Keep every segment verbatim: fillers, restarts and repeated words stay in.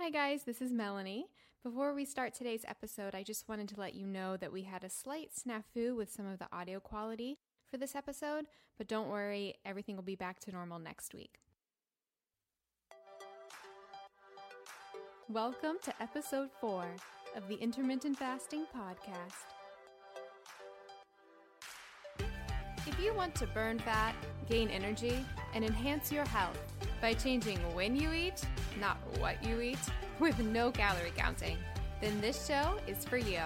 Hi guys, this is Melanie. Before we start today's episode, I just wanted to let you know that we had a slight snafu with some of the audio quality for this episode, but don't worry, everything will be back to normal next week. Welcome to episode four of the Intermittent Fasting Podcast. If you want to burn fat, gain energy, and enhance your health by changing when you eat, not what you eat, with no calorie counting, then this show is for you.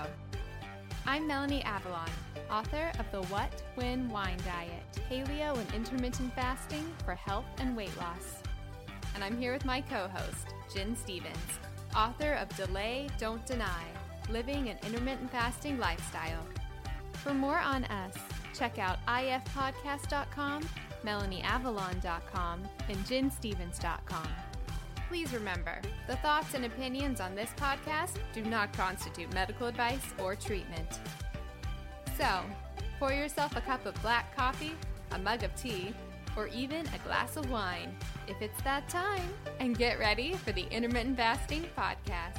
I'm Melanie Avalon, author of The What, When, Wine Diet, Paleo and Intermittent Fasting for Health and Weight Loss. And I'm here with my co-host, Gin Stephens, author of Delay, Don't Deny, Living an Intermittent Fasting Lifestyle. For more on us, check out i f podcast dot com, melanie avalon dot com, and gin stephens dot com. Please remember, the thoughts and opinions on this podcast do not constitute medical advice or treatment. So, pour yourself a cup of black coffee, a mug of tea, or even a glass of wine, if it's that time, and get ready for the Intermittent Fasting Podcast.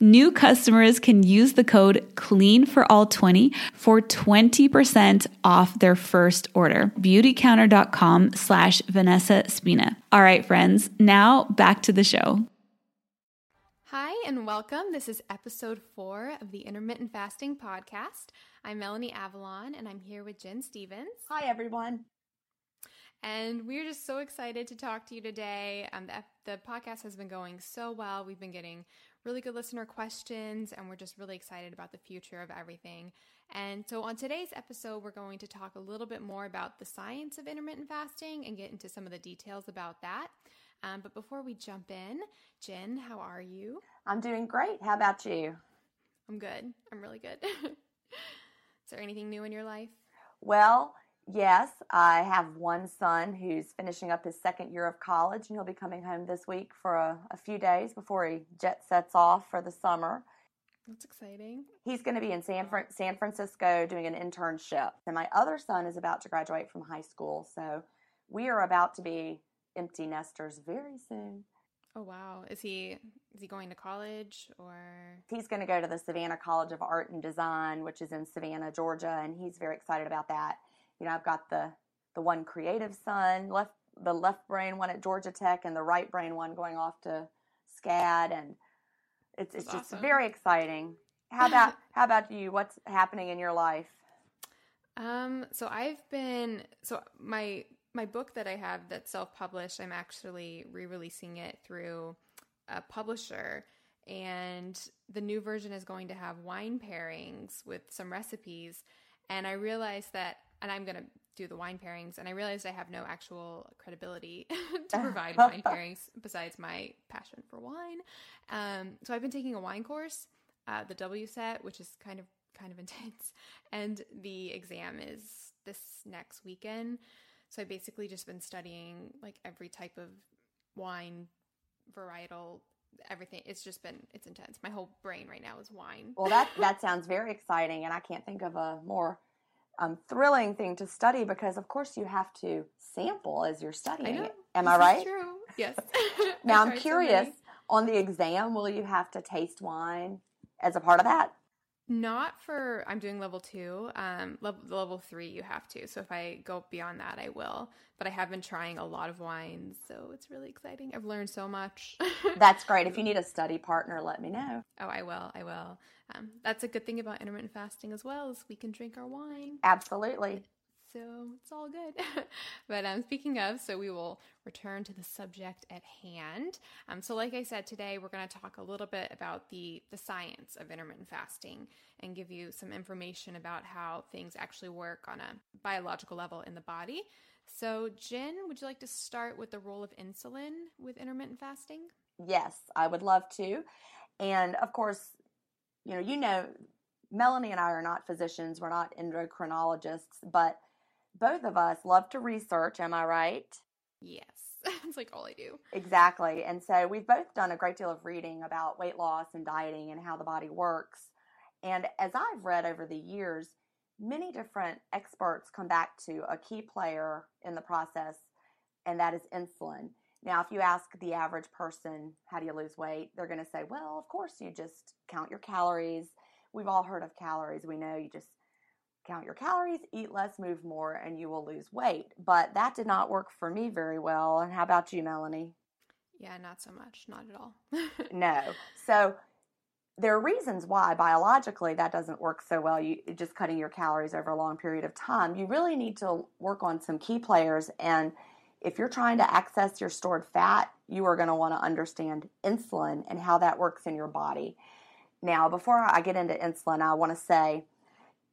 New customers can use the code clean for all twenty for twenty percent off their first order. Beautycounter.com slash Vanessa Spina. All right, friends, now back to the show. Hi and welcome. This is episode four of the Intermittent Fasting Podcast. I'm Melanie Avalon and I'm here with Gin Stephens. Hi, everyone. And we're just so excited to talk to you today. Um, the, the podcast has been going so well. We've been getting really good listener questions, and we're just really excited about the future of everything. And so on today's episode, we're going to talk a little bit more about the science of intermittent fasting and get into some of the details about that. Um, but before we jump in, Jen, how are you? I'm doing great. How about you? I'm good. I'm really good. Is there anything new in your life? Well, yes. I have one son who's finishing up his second year of college, and he'll be coming home this week for a, a few days before he jet sets off for the summer. That's exciting. He's going to be in San, Fr- San Francisco doing an internship. And my other son is about to graduate from high school, so we are about to be empty nesters very soon. Oh, wow. Is he is he going to college or? He's going to go to the Savannah College of Art and Design, which is in Savannah, Georgia, and he's very excited about that. You know, I've got the, the one creative son, left the left brain one at Georgia Tech, and the right brain one going off to SCAD, and it's That's it's awesome. Just very exciting. How about how about you? What's happening in your life? Um. So I've been so my. My book that I have that's self-published, I'm actually re-releasing it through a publisher, and the new version is going to have wine pairings with some recipes, and I realized that, and I'm going to do the wine pairings, and I realized I have no actual credibility to provide wine pairings besides my passion for wine. Um, so I've been taking a wine course, uh, the W S E T, which is kind of, kind of intense, and the exam is this next weekend. So I basically just been studying like every type of wine, varietal, everything. It's just been, it's intense. My whole brain right now is wine. Well, that, that sounds very exciting. And I can't think of a more um, thrilling thing to study because of course you have to sample as you're studying. I know. Am I right? That's true. Yes. Now I'm curious, on the exam, will you have to taste wine as a part of that? Not for, I'm doing level two, um, level, level three you have to, so if I go beyond that I will, but I have been trying a lot of wines, so it's really exciting. I've learned so much. That's great. If you need a study partner, let me know. Oh, I will, I will. Um, that's a good thing about intermittent fasting as well, is we can drink our wine. Absolutely. So it's all good. But um, speaking of, so we will return to the subject at hand. Um, so like I said, today we're going to talk a little bit about the, the science of intermittent fasting and give you some information about how things actually work on a biological level in the body. So Gin, would you like to start with the role of insulin with intermittent fasting? Yes, I would love to. And of course, you know, you know, Melanie and I are not physicians. We're not endocrinologists, but both of us love to research, am I right? Yes. It's like all I do. Exactly. And so we've both done a great deal of reading about weight loss and dieting and how the body works. And as I've read over the years, many different experts come back to a key player in the process, and that is insulin. Now, if you ask the average person, how do you lose weight? They're going to say, well, of course, you just count your calories. We've all heard of calories. We know you just count your calories, eat less, move more, and you will lose weight. But that did not work for me very well. And how about you, Melanie? Yeah, not so much. Not at all. No. So there are reasons why biologically that doesn't work so well. You just cutting your calories over a long period of time. You really need to work on some key players. And if you're trying to access your stored fat, you are going to want to understand insulin and how that works in your body. Now, before I get into insulin, I want to say,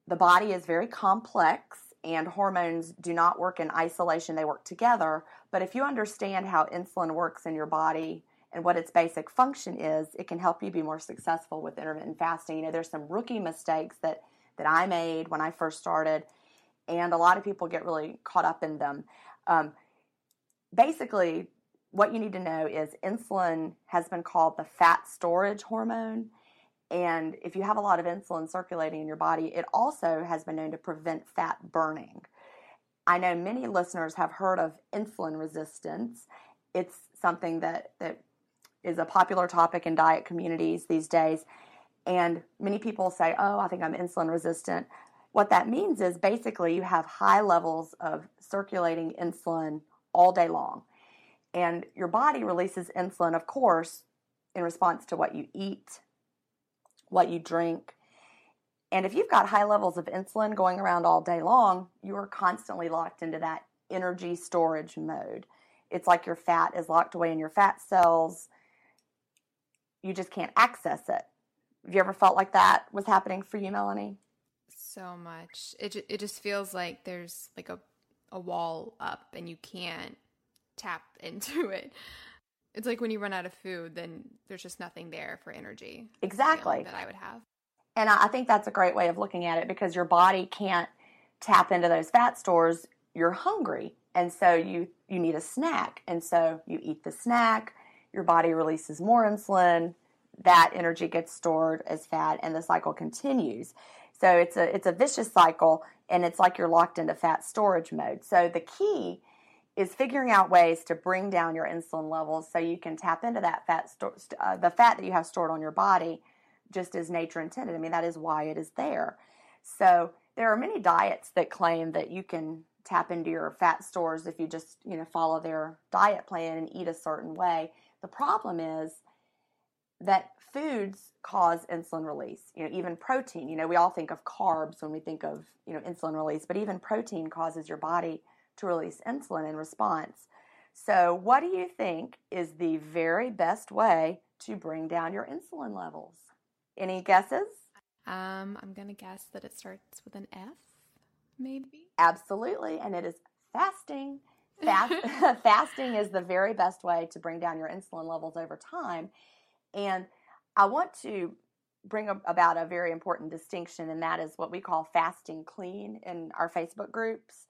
the body is very complex, and hormones do not work in isolation. They work together. But if you understand how insulin works in your body and what its basic function is, it can help you be more successful with intermittent fasting. You know, there's some rookie mistakes that, that I made when I first started, and a lot of people get really caught up in them. Um, basically, what you need to know is insulin has been called the fat storage hormone. And if you have a lot of insulin circulating in your body, it also has been known to prevent fat burning. I know many listeners have heard of insulin resistance. It's something that, that is a popular topic in diet communities these days. And many people say, oh, I think I'm insulin resistant. What that means is basically you have high levels of circulating insulin all day long. And your body releases insulin, of course, in response to what you eat, what you drink. And if you've got high levels of insulin going around all day long, you are constantly locked into that energy storage mode. It's like your fat is locked away in your fat cells. You just can't access it. Have you ever felt like that was happening for you, Melanie? So much. It it just feels like there's like a, a wall up and you can't tap into it. It's like when you run out of food, then there's just nothing there for energy. Exactly. That I would have. And I think that's a great way of looking at it, because your body can't tap into those fat stores. You're hungry, and so you, you need a snack. And so you eat the snack, your body releases more insulin, that energy gets stored as fat, and the cycle continues. So it's a it's a vicious cycle, and it's like you're locked into fat storage mode. So the key is figuring out ways to bring down your insulin levels so you can tap into that fat sto- uh, the fat that you have stored on your body, just as nature intended. I mean, that is why it is there. So there are many diets that claim that you can tap into your fat stores if you just, you know, follow their diet plan and eat a certain way. The problem is that foods cause insulin release. You know, even protein. You know, we all think of carbs when we think of, you know, insulin release, but even protein causes your body to release insulin in response. So what do you think is the very best way to bring down your insulin levels? Any guesses? Um, I'm going to guess that it starts with an F, maybe? Absolutely, and it is fasting. Fast, fasting is the very best way to bring down your insulin levels over time. And I want to bring about a very important distinction, and that is what we call fasting clean in our Facebook groups.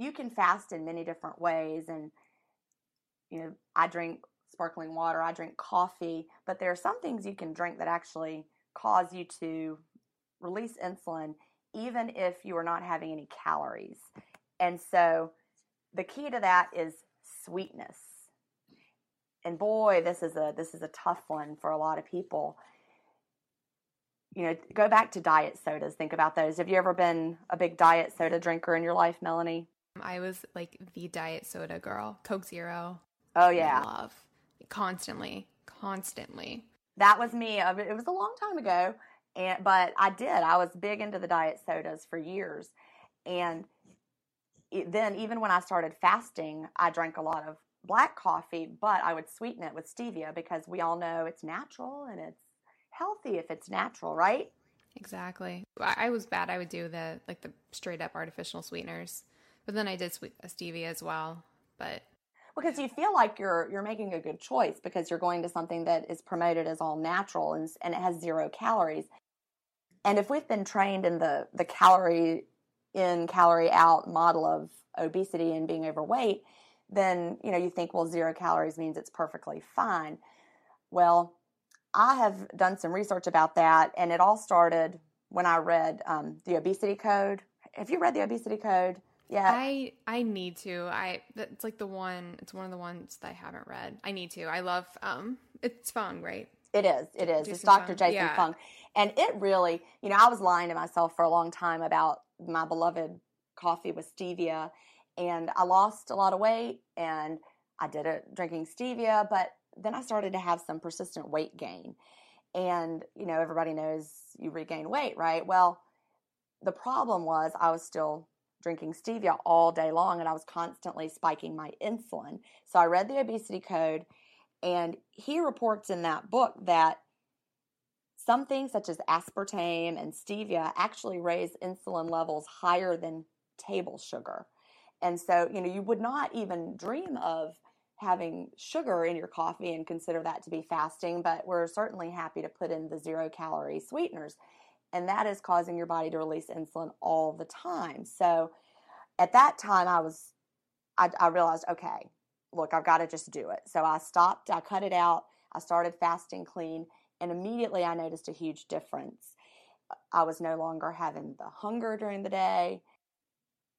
You can fast in many different ways, and, you know, I drink sparkling water, I drink coffee, but there are some things you can drink that actually cause you to release insulin, even if you are not having any calories. And so the key to that is sweetness. And boy, this is a this is a tough one for a lot of people. You know, go back to diet sodas. Think about those. Have you ever been a big diet soda drinker in your life, Melanie? I was like the diet soda girl. Coke Zero. Oh yeah, I love constantly, constantly. That was me. It was a long time ago, and but I did. I was big into the diet sodas for years, and it, then even when I started fasting, I drank a lot of black coffee, but I would sweeten it with stevia, because we all know it's natural and it's healthy if it's natural, right? Exactly. I was bad. I would do the like the straight up artificial sweeteners, but then I did sweet, stevia as well, but. Because you feel like you're you're making a good choice, because you're going to something that is promoted as all natural and, and it has zero calories. And if we've been trained in the, the calorie in, calorie out model of obesity and being overweight, then, you know, you think, well, zero calories means it's perfectly fine. Well, I have done some research about that, and it all started when I read um, The Obesity Code. Have you read The Obesity Code? Yeah, I, I need to. I it's like the one. It's one of the ones that I haven't read. I need to. I love. Um, it's Fung, right? It is. It is. Jason it's Doctor Fung. Jason yeah. Fung, and it really. You know, I was lying to myself for a long time about my beloved coffee with stevia, and I lost a lot of weight, and I did it drinking stevia, but then I started to have some persistent weight gain, and you know, everybody knows you regain weight, right? Well, the problem was I was still drinking stevia all day long, and I was constantly spiking my insulin. So I read The Obesity Code, and he reports in that book that some things such as aspartame and stevia actually raise insulin levels higher than table sugar. And so, you know, you would not even dream of having sugar in your coffee and consider that to be fasting, but we're certainly happy to put in the zero-calorie sweeteners. And that is causing your body to release insulin all the time. So at that time, I was, I, I realized, okay, look, I've got to just do it. So I stopped, I cut it out, I started fasting clean, and immediately I noticed a huge difference. I was no longer having the hunger during the day,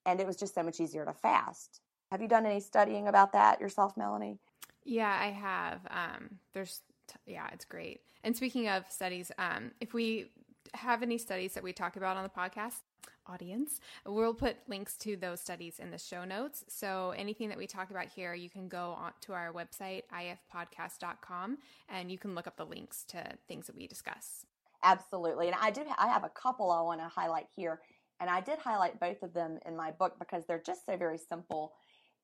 and it was just so much easier to fast. Have you done any studying about that yourself, Melanie? Yeah, I have. Um, there's, t- yeah, it's great. And speaking of studies, um, if we have any studies that we talk about on the podcast audience, we'll put links to those studies in the show notes. So anything that we talk about here, you can go on to our website, I F podcast dot com, and you can look up the links to things that we discuss. Absolutely. And I do, I have a couple I want to highlight here, and I did highlight both of them in my book because they're just so very simple.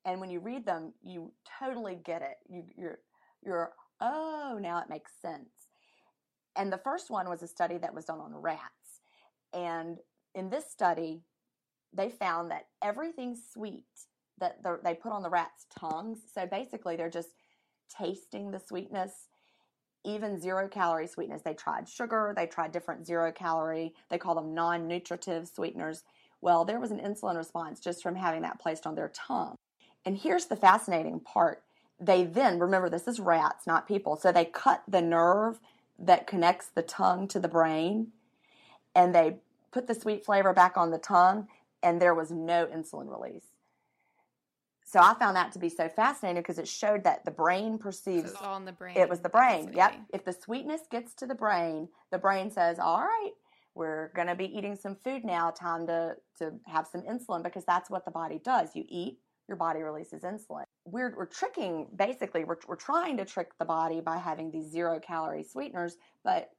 And when you read them, you totally get it. You, you're, you're, oh, now it makes sense. And the first one was a study that was done on rats. And in this study, they found that everything sweet that the, they put on the rats' tongues, so basically they're just tasting the sweetness, even zero calorie sweeteners. They tried sugar, they tried different zero calorie, they call them non-nutritive sweeteners. Well, there was an insulin response just from having that placed on their tongue. And here's the fascinating part. They then, remember this is rats, not people, so they cut the nerve that connects the tongue to the brain, and they put the sweet flavor back on the tongue, and there was no insulin release. So I found that to be so fascinating because it showed that the brain perceives. It's all in the brain. It was the brain. Yep. If the sweetness gets to the brain, the brain says, all right, we're going to be eating some food now, time to, to have some insulin, because that's what the body does. You eat, your body releases insulin. We're, we're tricking, basically, we're, we're trying to trick the body by having these zero-calorie sweeteners, but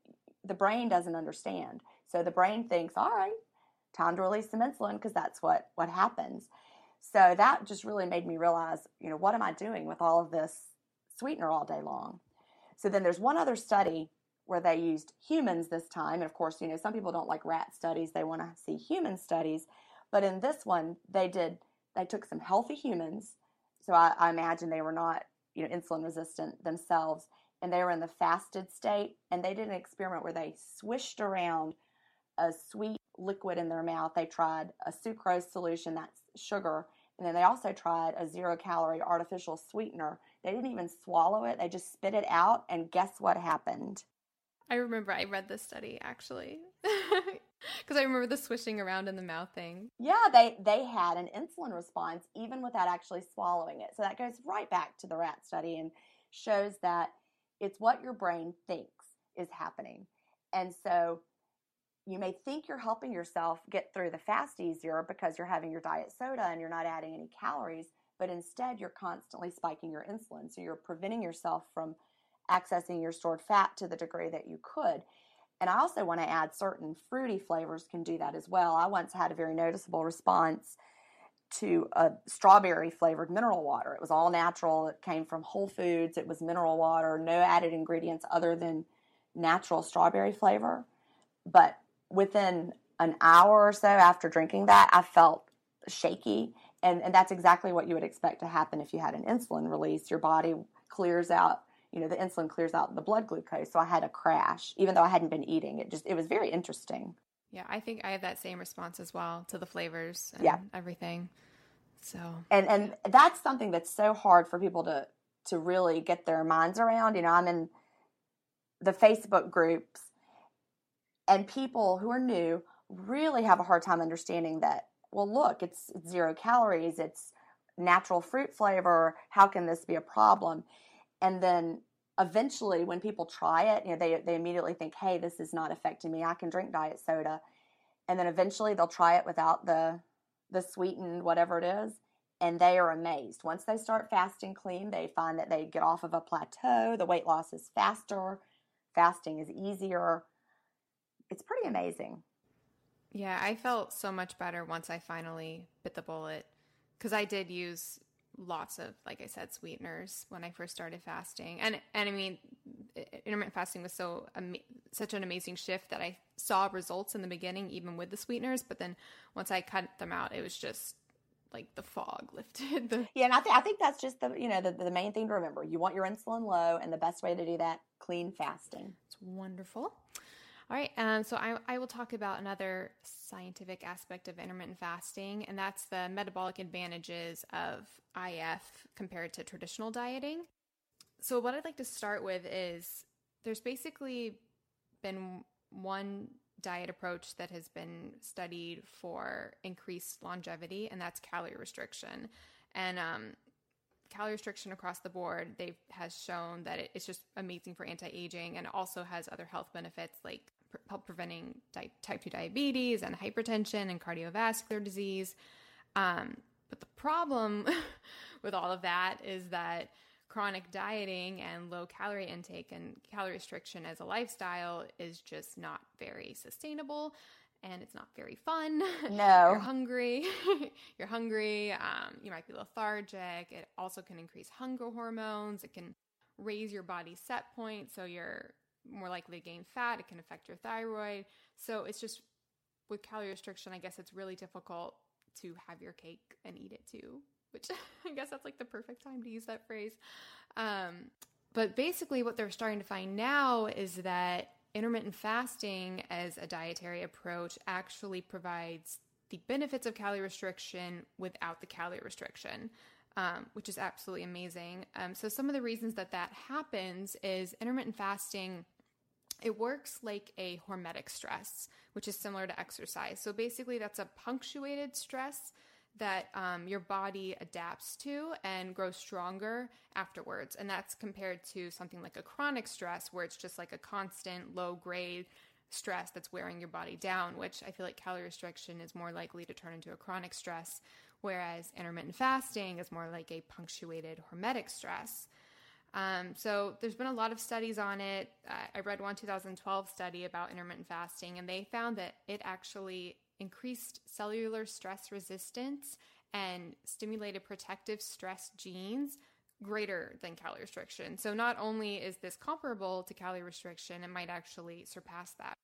the brain doesn't understand. So the brain thinks, all right, time to release some insulin, because that's what, what happens. So that just really made me realize, you know, what am I doing with all of this sweetener all day long? So then there's one other study where they used humans this time. And of course, you know, some people don't like rat studies. They want to see human studies. But in this one, they did, they took some healthy humans. So I, I imagine they were not, you know, insulin resistant themselves. And they were in the fasted state. And they did an experiment where they swished around a sweet liquid in their mouth. They tried a sucrose solution, that's sugar, and then they also tried a zero-calorie artificial sweetener. They didn't even swallow it. They just spit it out, and guess what happened? I remember I read this study, actually, because I remember the swishing around in the mouth thing. Yeah, they, they had an insulin response even without actually swallowing it. So that goes right back to the rat study and shows that it's what your brain thinks is happening. And so you may think you're helping yourself get through the fast easier because you're having your diet soda and you're not adding any calories, but instead you're constantly spiking your insulin. So you're preventing yourself from accessing your stored fat to the degree that you could. And I also want to add certain fruity flavors can do that as well. I once had a very noticeable response to a strawberry flavored mineral water. It was all natural. It came from Whole Foods. It was mineral water, no added ingredients other than natural strawberry flavor. But within an hour or so after drinking that, I felt shaky. And, and that's exactly what you would expect to happen if you had an insulin release. Your body clears out, you know, the insulin clears out the blood glucose. So I had a crash, even though I hadn't been eating. It just, it was very interesting. Yeah, I think I have that same response as well to the flavors and yeah. everything. So and and that's something that's so hard for people to to really get their minds around. You know, I'm in the Facebook groups, and people who are new really have a hard time understanding that, well, look, it's zero calories, it's natural fruit flavor, how can this be a problem? And then eventually when people try it, you know, they, they immediately think, hey, this is not affecting me, I can drink diet soda. And then eventually they'll try it without the, the sweetened whatever it is, and they are amazed. Once they start fasting clean, they find that they get off of a plateau, the weight loss is faster, fasting is easier. It's pretty amazing. Yeah, I felt so much better once I finally bit the bullet, because I did use lots of, like I said, sweeteners when I first started fasting. And and I mean, intermittent fasting was so um, such an amazing shift that I saw results in the beginning, even with the sweeteners. But then once I cut them out, it was just like the fog lifted. The- yeah, and I, th- I think that's just the you know the, the main thing to remember. You want your insulin low, and the best way to do that, clean fasting. It's wonderful. All right, um, so I, I will talk about another scientific aspect of intermittent fasting, and that's the metabolic advantages of I F compared to traditional dieting. So what I'd like to start with is there's basically been one diet approach that has been studied for increased longevity, and that's calorie restriction. And um, calorie restriction across the board, they've has shown that it, it's just amazing for anti-aging, and also has other health benefits like help preventing di- type two diabetes and hypertension and cardiovascular disease. Um, but the problem with all of that is that chronic dieting and low calorie intake and calorie restriction as a lifestyle is just not very sustainable, and it's not very fun. No. You're hungry. You're hungry. Um, you might be lethargic. It also can increase hunger hormones. It can raise your body's set point, so you're more likely to gain fat. It can affect your thyroid. So it's just with calorie restriction, I guess it's really difficult to have your cake and eat it too, which I guess that's like the perfect time to use that phrase. Um, But basically what they're starting to find now is that intermittent fasting as a dietary approach actually provides the benefits of calorie restriction without the calorie restriction, um, which is absolutely amazing. Um, so some of the reasons that that happens is intermittent fasting, it works like a hormetic stress, which is similar to exercise. So basically that's a punctuated stress that um, your body adapts to and grows stronger afterwards. And that's compared to something like a chronic stress where it's just like a constant low-grade stress that's wearing your body down, which I feel like calorie restriction is more likely to turn into a chronic stress, whereas intermittent fasting is more like a punctuated hormetic stress. Um, so there's been a lot of studies on it. Uh, I read one two thousand twelve study about intermittent fasting, and they found that it actually increased cellular stress resistance and stimulated protective stress genes greater than calorie restriction. So not only is this comparable to calorie restriction, it might actually surpass that.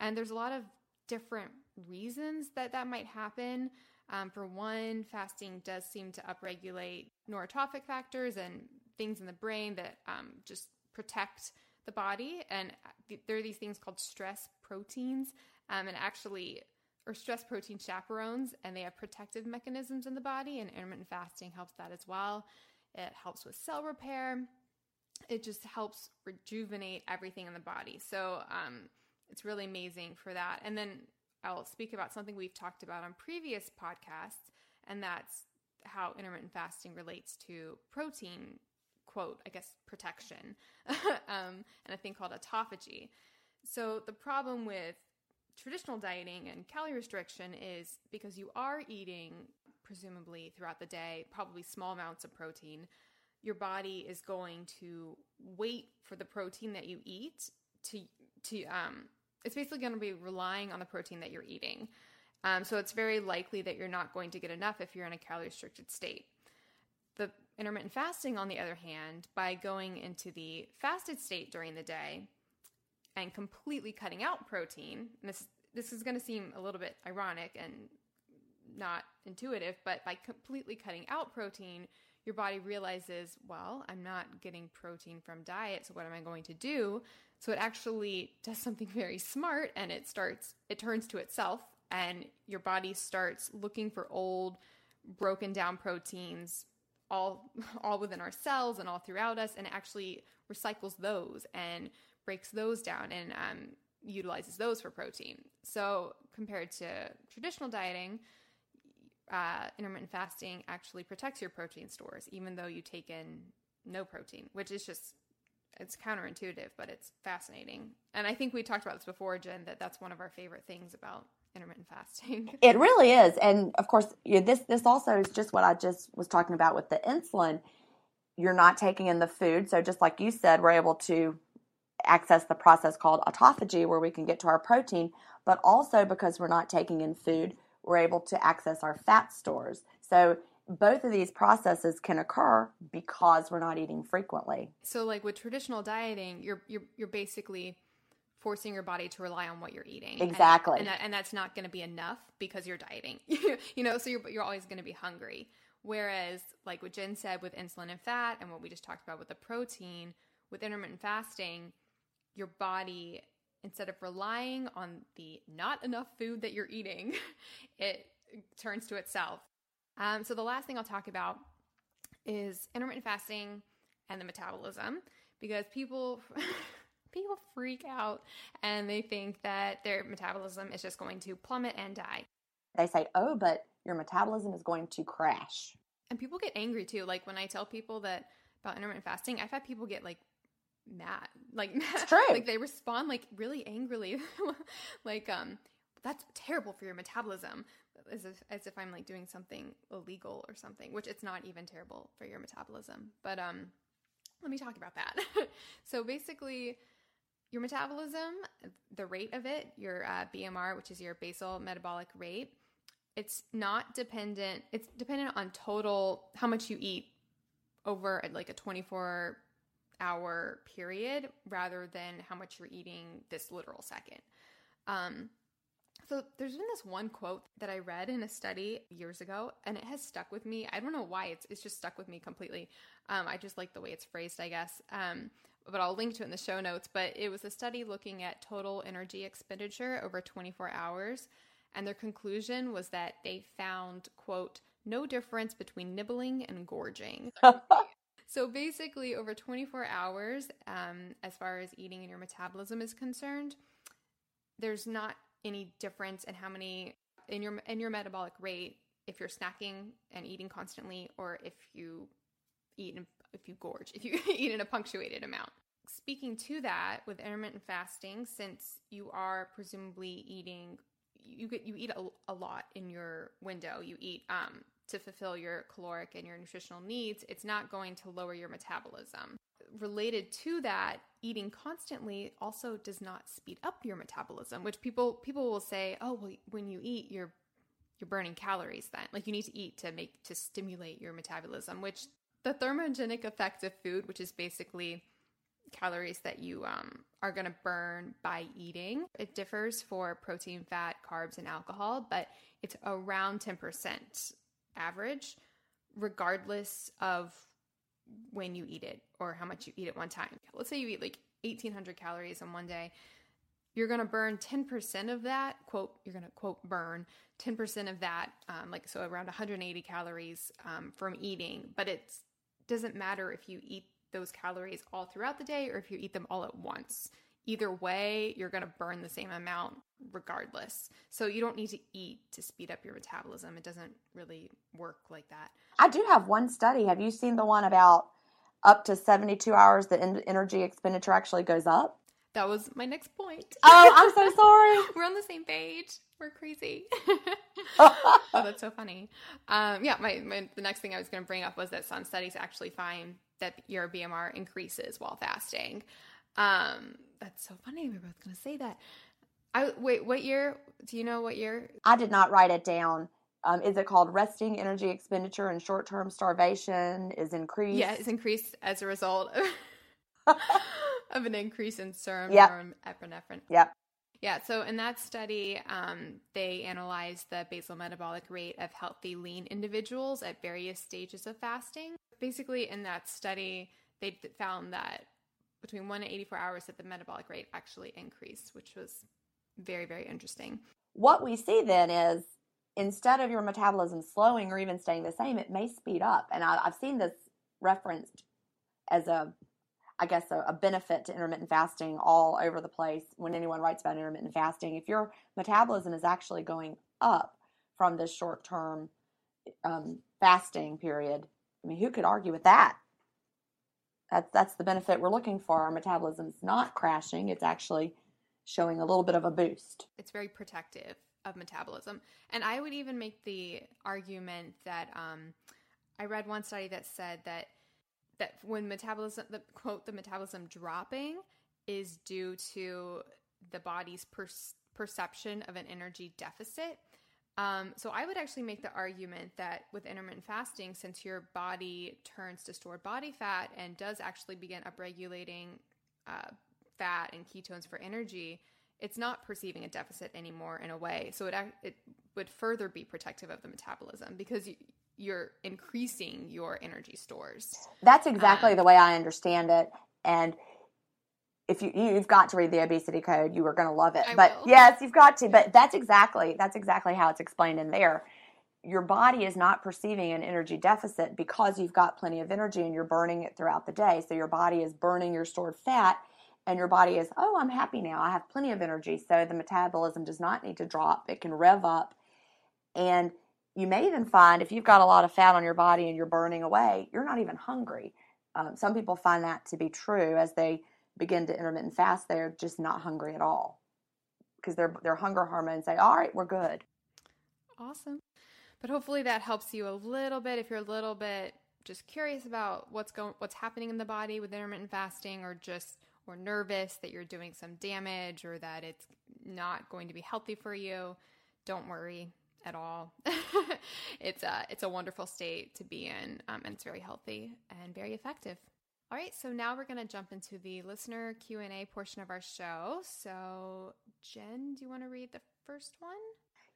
And there's a lot of different reasons that that might happen. Um, for one, fasting does seem to upregulate neurotrophic factors and things in the brain that um, just protect the body. And th- there are these things called stress proteins um, and actually... or stress protein chaperones, and they have protective mechanisms in the body, and intermittent fasting helps that as well. It helps with cell repair. It just helps rejuvenate everything in the body. So um, it's really amazing for that. And then I'll speak about something we've talked about on previous podcasts, and that's how intermittent fasting relates to protein, quote, I guess, protection, um, and a thing called autophagy. So the problem with traditional dieting and calorie restriction is because you are eating, presumably throughout the day, probably small amounts of protein, your body is going to wait for the protein that you eat to, to um, it's basically going to be relying on the protein that you're eating. Um, so it's very likely that you're not going to get enough if you're in a calorie restricted state. The intermittent fasting, on the other hand, by going into the fasted state during the day, and completely cutting out protein, and this this is going to seem a little bit ironic and not intuitive, but by completely cutting out protein, your body realizes, well, I'm not getting protein from diet, so what am I going to do? So it actually does something very smart, and it starts, it turns to itself, and your body starts looking for old, broken down proteins all all within our cells and all throughout us, and actually recycles those and breaks those down and um, utilizes those for protein. So compared to traditional dieting, uh, intermittent fasting actually protects your protein stores, even though you take in no protein, which is just, it's counterintuitive, but it's fascinating. And I think we talked about this before, Jen, that that's one of our favorite things about intermittent fasting. It really is. And of course, you know, this, this also is just what I just was talking about with the insulin. You're not taking in the food. So just like you said, we're able to access the process called autophagy where we can get to our protein, but also because we're not taking in food, we're able to access our fat stores. So both of these processes can occur because we're not eating frequently. So like with traditional dieting, you're you're, you're basically forcing your body to rely on what you're eating. Exactly. And, and, that, and that's not going to be enough because you're dieting, you know, so you're, you're always going to be hungry. Whereas like what Jen said with insulin and fat and what we just talked about with the protein, with intermittent fasting, your body, instead of relying on the not enough food that you're eating, it turns to itself. Um, so the last thing I'll talk about is intermittent fasting and the metabolism, because people people freak out and they think that their metabolism is just going to plummet and die. They say, oh, but your metabolism is going to crash. And people get angry too. Like when I tell people that about intermittent fasting, I've had people get like mad, like mad. It's true. Like they respond like really angrily, like um, that's terrible for your metabolism, as if as if I'm like doing something illegal or something, which it's not even terrible for your metabolism. But um, let me talk about that. So basically, your metabolism, the rate of it, your uh, B M R, which is your basal metabolic rate, it's not dependent. It's dependent on total how much you eat over like a twenty-four hour period rather than how much you're eating this literal second. Um, So there's been this one quote that I read in a study years ago, and it has stuck with me. I don't know why. It's it's just stuck with me completely. Um, I just like the way it's phrased, I guess. Um, but I'll link to it in the show notes. But it was a study looking at total energy expenditure over twenty-four hours. And their conclusion was that they found, quote, no difference between nibbling and gorging. So basically, over twenty-four hours, um, as far as eating and your metabolism is concerned, there's not any difference in how many in your in your metabolic rate if you're snacking and eating constantly, or if you eat in, if you gorge, if you eat in a punctuated amount. Speaking to that, with intermittent fasting, since you are presumably eating, you get you eat a, a lot in your window. You eat um, to fulfill your caloric and your nutritional needs. It's not going to lower your metabolism. Related to that, eating constantly also does not speed up your metabolism, which people people will say, oh, well, when you eat, you're you're burning calories then. Like, you need to eat to make to stimulate your metabolism, which the thermogenic effect of food, which is basically calories that you um, are going to burn by eating. It differs for protein, fat, carbs, and alcohol, but it's around ten percent average, regardless of when you eat it or how much you eat at one time. Let's say you eat like eighteen hundred calories on one day. You're going to burn ten percent of that, quote, you're going to, quote, burn ten percent of that, um, like so around one hundred eighty calories um, from eating. But it doesn't matter if you eat those calories all throughout the day or if you eat them all at once. Either way, you're going to burn the same amount regardless. So you don't need to eat to speed up your metabolism. It doesn't really work like that. I do have one study. Have you seen the one about up to seventy-two hours that energy expenditure actually goes up? That was my next point. Oh, I'm so sorry. We're on the same page. We're crazy. Oh, that's so funny. Um, yeah, my, my the next thing I was going to bring up was that some studies actually find that your B M R increases while fasting. Um, that's so funny. We were both going to say that. I, wait, what year? Do you know what year? I did not write it down. Um, is it called resting energy expenditure and short-term starvation is increased? Yeah, it's increased as a result of, of an increase in serum yep. norepinephrine. Yeah. Yeah, so in that study, um, they analyzed the basal metabolic rate of healthy, lean individuals at various stages of fasting. Basically, in that study, they found that between one and eighty-four hours that the metabolic rate actually increased, which was very, very interesting. What we see then is instead of your metabolism slowing or even staying the same, it may speed up. And I, I've seen this referenced as a, I guess, a, a benefit to intermittent fasting all over the place. When anyone writes about intermittent fasting, if your metabolism is actually going up from this short-term um, fasting period, I mean, who could argue with that? That's, that's the benefit we're looking for. Our metabolism's not crashing. It's actually showing a little bit of a boost. It's very protective of metabolism. And I would even make the argument that um, I read one study that said that that when metabolism, the, quote, the metabolism dropping is due to the body's per- perception of an energy deficit. Um, so I would actually make the argument that with intermittent fasting, since your body turns to stored body fat and does actually begin upregulating uh, fat and ketones for energy, it's not perceiving a deficit anymore in a way. So it it would further be protective of the metabolism because you, you're increasing your energy stores. That's exactly um, the way I understand it. And if you, you've got to read The Obesity Code, you are going to love it. I but will. Yes, you've got to. But that's exactly that's exactly how it's explained in there. Your body is not perceiving an energy deficit because you've got plenty of energy and you're burning it throughout the day. So your body is burning your stored fat, and your body is, oh, I'm happy now. I have plenty of energy. So the metabolism does not need to drop. It can rev up. And you may even find if you've got a lot of fat on your body and you're burning away, you're not even hungry. Um, some people find that to be true as they begin to intermittent fast, they're just not hungry at all because their their hunger hormones say, all right, we're good. Awesome. But hopefully that helps you a little bit if you're a little bit just curious about what's going, what's happening in the body with intermittent fasting, or just or nervous that you're doing some damage or that it's not going to be healthy for you. Don't worry at all. It's a, it's a wonderful state to be in, um, and it's very healthy and very effective. All right, so now we're going to jump into the listener Q and A portion of our show. So Jen, do you want to read the first one?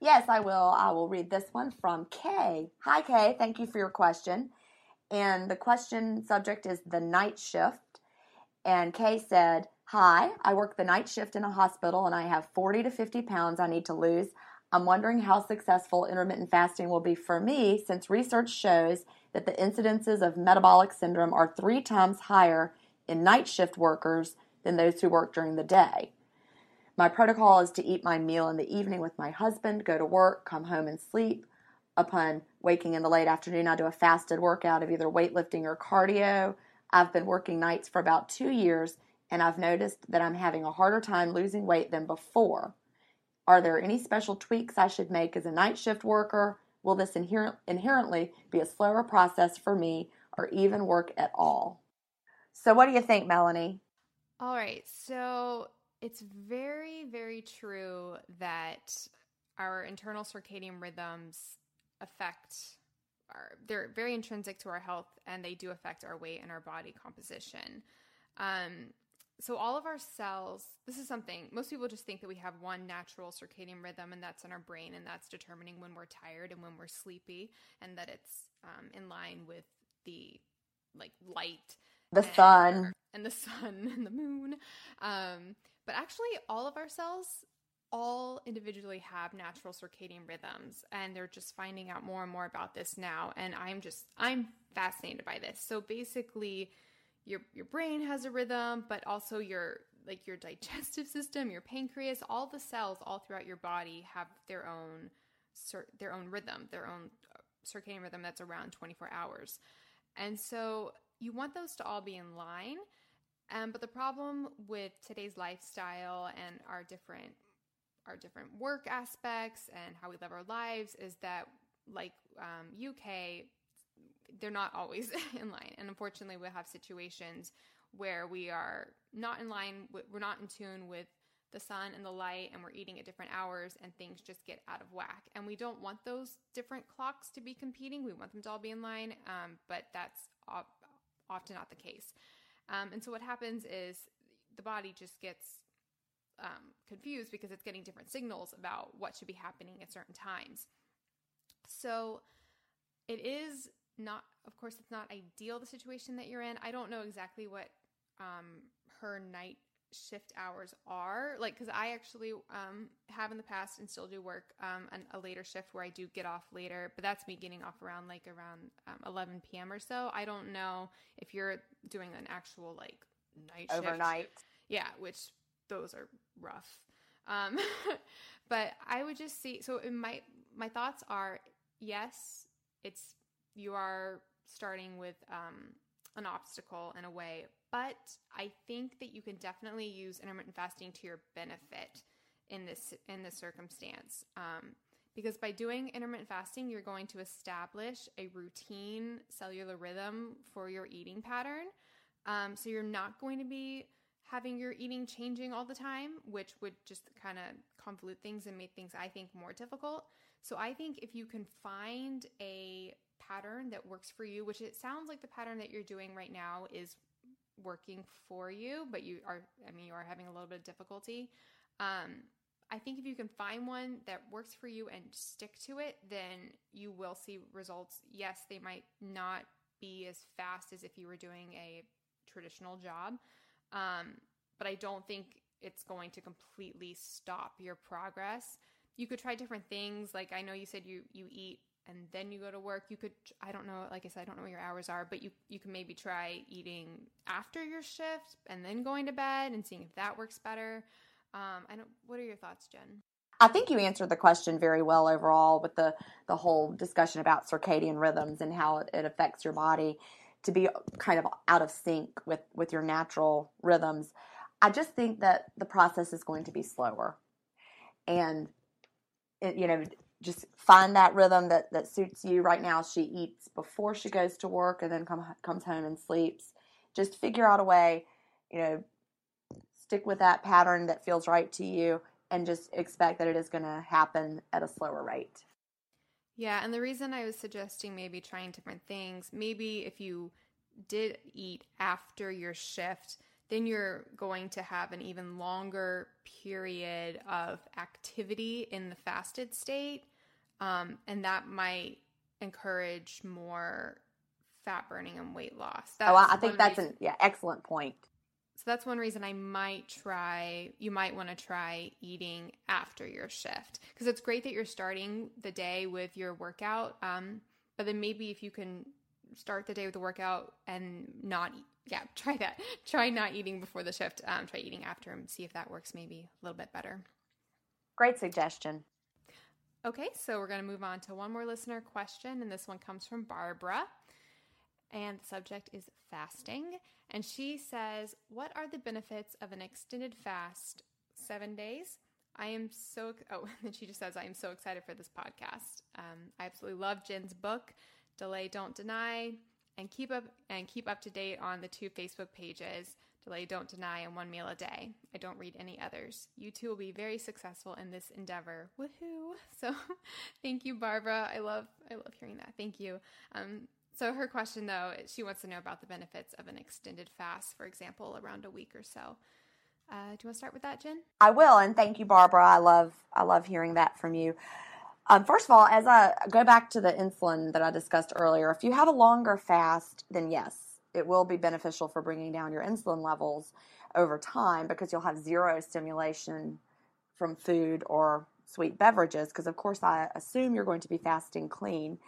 Yes, I will. I will read this one from Kay. Hi, Kay. Thank you for your question. And the question subject is the night shift. And Kay said, hi, I work the night shift in a hospital and I have forty to fifty pounds I need to lose. I'm wondering how successful intermittent fasting will be for me since research shows that the incidences of metabolic syndrome are three times higher in night shift workers than those who work during the day. My protocol is to eat my meal in the evening with my husband, go to work, come home and sleep. Upon waking in the late afternoon, I do a fasted workout of either weightlifting or cardio. I've been working nights for about two years, and I've noticed that I'm having a harder time losing weight than before. Are there any special tweaks I should make as a night shift worker? Will this inher- inherently be a slower process for me or even work at all? So what do you think, Melanie? All right. So it's very, very true that our internal circadian rhythms affect our, they're very intrinsic to our health and they do affect our weight and our body composition. Um, so all of our cells, this is something, most people just think that we have one natural circadian rhythm and that's in our brain and that's determining when we're tired and when we're sleepy and that it's um, in line with the like light. The and, sun. And the sun and the moon. Um, but actually all of our cells all individually have natural circadian rhythms and they're just finding out more and more about this now. And I'm just, I'm fascinated by this. So basically your, your brain has a rhythm, but also your, like your digestive system, your pancreas, all the cells all throughout your body have their own, their own rhythm, their own circadian rhythm that's around twenty-four hours. And so you want those to all be in line. Um, but the problem with today's lifestyle and our different our different work aspects and how we live our lives is that, like um, U K, they're not always in line. And unfortunately, we'll have situations where we are not in line, with, we're not in tune with the sun and the light, and we're eating at different hours, and things just get out of whack. And we don't want those different clocks to be competing. We want them to all be in line, um, but that's op- often not the case. Um, and so what happens is the body just gets um, confused because it's getting different signals about what should be happening at certain times. So it is not, of course, it's not ideal, the situation that you're in. I don't know exactly what um, her night shift hours are, like, because I actually um, have in the past and still do work um, an, a later shift where I do get off later, but that's me getting off around like around um, eleven p.m. or so. I don't know if you're doing an actual like night shift. Overnight. Yeah, which those are rough. Um, but I would just see, so in my, my thoughts are, yes, it's, you are starting with um, an obstacle in a way, but I think that you can definitely use intermittent fasting to your benefit in this in this circumstance, um, because by doing intermittent fasting, you're going to establish a routine cellular rhythm for your eating pattern. Um, so you're not going to be having your eating changing all the time, which would just kind of convolute things and make things, I think, more difficult. So I think if you can find a pattern that works for you, which it sounds like the pattern that you're doing right now is working for you, but you are, I mean, you are having a little bit of difficulty. Um, I think if you can find one that works for you and stick to it, then you will see results. Yes, they might not be as fast as if you were doing a traditional job. Um, but I don't think it's going to completely stop your progress. You could try different things. Like I know you said you, you eat and then you go to work. You could, I don't know, like I said, I don't know what your hours are, but you, you can maybe try eating after your shift and then going to bed and seeing if that works better. Um, I don't, what are your thoughts, Jen? I think you answered the question very well overall with the, the whole discussion about circadian rhythms and how it, it affects your body to be kind of out of sync with, with your natural rhythms. I just think that the process is going to be slower and, it, you know, just find that rhythm that, that suits you. Right now, she eats before she goes to work and then come, comes home and sleeps. Just figure out a way, you know, stick with that pattern that feels right to you and just expect that it is going to happen at a slower rate. Yeah, and the reason I was suggesting maybe trying different things, maybe if you did eat after your shift, then you're going to have an even longer period of activity in the fasted state, um, and that might encourage more fat burning and weight loss. That's oh, I think that's reason, an yeah, excellent point. So that's one reason I might try, you might want to try eating after your shift, because it's great that you're starting the day with your workout, um, but then maybe if you can start the day with a workout and not eat. Yeah, try that. Try not eating before the shift. Um, try eating after and see if that works maybe a little bit better. Great suggestion. Okay, so we're going to move on to one more listener question, and this one comes from Barbara, and the subject is fasting. And she says, what are the benefits of an extended fast, seven days? I am so, oh, and she just says, I am so excited for this podcast. Um, I absolutely love Jen's book, Delay, Don't Deny. And keep up and keep up to date on the two Facebook pages, Delay, Don't Deny, and One Meal a Day. I don't read any others. You two will be very successful in this endeavor. Woohoo! So, thank you, Barbara. I love I love hearing that. Thank you. Um, so her question though, she wants to know about the benefits of an extended fast, for example, around a week or so. Uh, do you want to start with that, Jen? I will, and thank you, Barbara. I love I love hearing that from you. Um, first of all, as I go back to the insulin that I discussed earlier, if you have a longer fast, then yes, it will be beneficial for bringing down your insulin levels over time, because you'll have zero stimulation from food or sweet beverages, because of course I assume you're going to be fasting clean.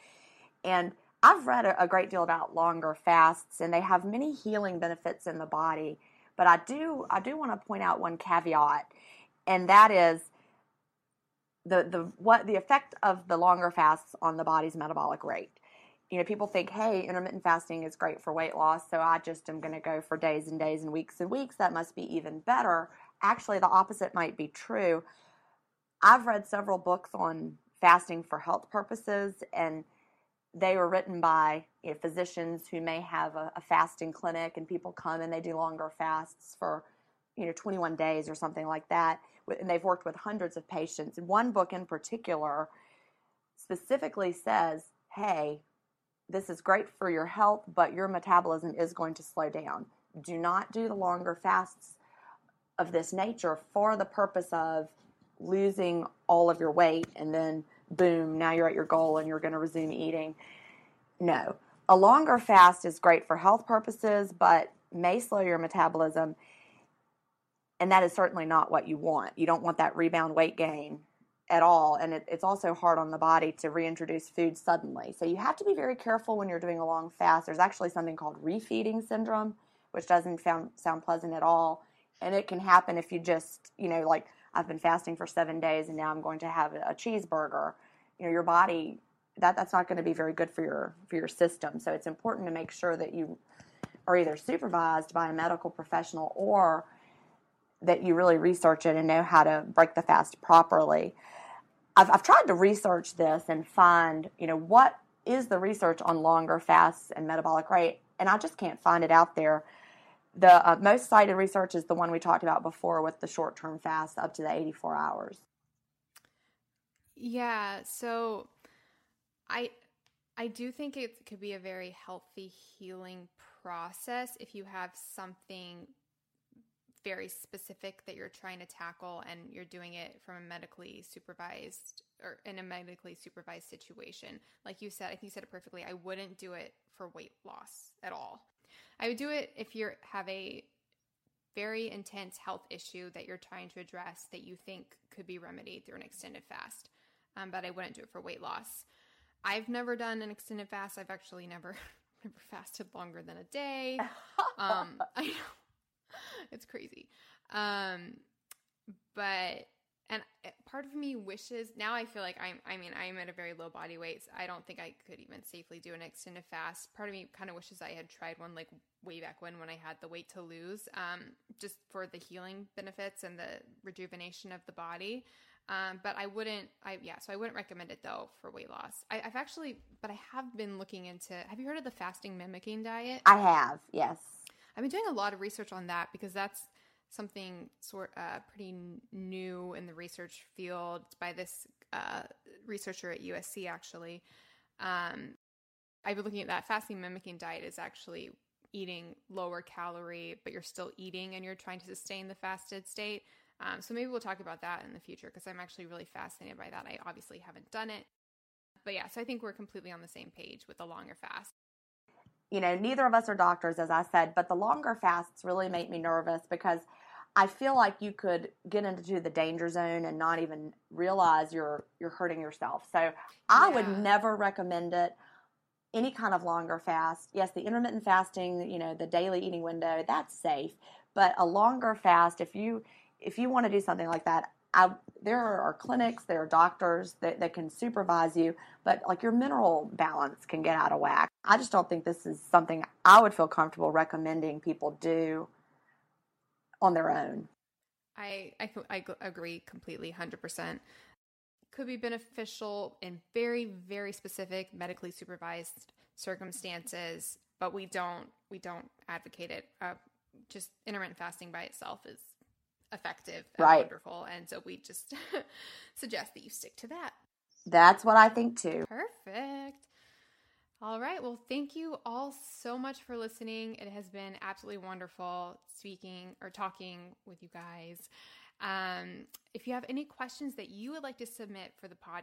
And I've read a, a great deal about longer fasts, and they have many healing benefits in the body, but I do I do want to point out one caveat, and that is The, the what the effect of the longer fasts on the body's metabolic rate. You know, people think, hey, intermittent fasting is great for weight loss, so I just am going to go for days and days and weeks and weeks. That must be even better. Actually, the opposite might be true. I've read several books on fasting for health purposes, and they were written by you know, physicians who may have a, a fasting clinic, and people come and they do longer fasts for you know, twenty-one days or something like that, and they've worked with hundreds of patients. One book in particular specifically says, hey, this is great for your health, but your metabolism is going to slow down. Do not do the longer fasts of this nature for the purpose of losing all of your weight and then, boom, now you're at your goal and you're going to resume eating. No. A longer fast is great for health purposes, but may slow your metabolism. And that is certainly not what you want. You don't want that rebound weight gain at all. And it, it's also hard on the body to reintroduce food suddenly. So you have to be very careful when you're doing a long fast. There's actually something called refeeding syndrome, which doesn't sound, sound pleasant at all. And it can happen if you just, you know, like I've been fasting for seven days and now I'm going to have a cheeseburger. You know, your body, that, that's not going to be very good for your for your system. So it's important to make sure that you are either supervised by a medical professional or that you really research it and know how to break the fast properly. I've, I've tried to research this and find, you know, what is the research on longer fasts and metabolic rate, and I just can't find it out there. The uh, most cited research is the one we talked about before with the short-term fast up to the eighty-four hours. Yeah, so I I do think it could be a very healthy healing process if you have something very specific that you're trying to tackle and you're doing it from a medically supervised or in a medically supervised situation. Like you said, I think you said it perfectly. I wouldn't do it for weight loss at all. I would do it if you have a very intense health issue that you're trying to address that you think could be remedied through an extended fast, um, but I wouldn't do it for weight loss. I've never done an extended fast. I've actually never, never fasted longer than a day. Um, I know. It's crazy. Um, but, and part of me wishes, now I feel like I'm, I mean, I'm at a very low body weight. So I don't think I could even safely do an extended fast. Part of me kind of wishes I had tried one like way back when, when I had the weight to lose, um, just for the healing benefits and the rejuvenation of the body. Um, but I wouldn't, I, yeah, so I wouldn't recommend it though for weight loss. I, I've actually, but I have been looking into, have you heard of the fasting mimicking diet? I have. Yes. I've been doing a lot of research on that because that's something sort uh, pretty new in the research field. It's by this uh, researcher at U S C, actually. Um, I've been looking at that. Fasting mimicking diet is actually eating lower calorie, but you're still eating and you're trying to sustain the fasted state. Um, so maybe we'll talk about that in the future because I'm actually really fascinated by that. I obviously haven't done it. But yeah, so I think we're completely on the same page with the longer fast. You know, neither of us are doctors, as I said, but the longer fasts really make me nervous because I feel like you could get into the danger zone and not even realize you're you're hurting yourself. So I yeah. would never recommend it, any kind of longer fast. Yes, the intermittent fasting, you know, the daily eating window, that's safe. But a longer fast, if you if you want to do something like that, I, there are clinics, there are doctors that, that can supervise you, but like your mineral balance can get out of whack. I just don't think this is something I would feel comfortable recommending people do on their own. I I, I agree completely, one hundred percent. Could be beneficial in very, very specific medically supervised circumstances, but we don't we don't advocate it. Uh, just intermittent fasting by itself is effective and right. wonderful, and so we just suggest that you stick to that. That's what I think too. Perfect. All right. Well, thank you all so much for listening. It has been absolutely wonderful speaking or talking with you guys. Um, if you have any questions that you would like to submit for the podcast,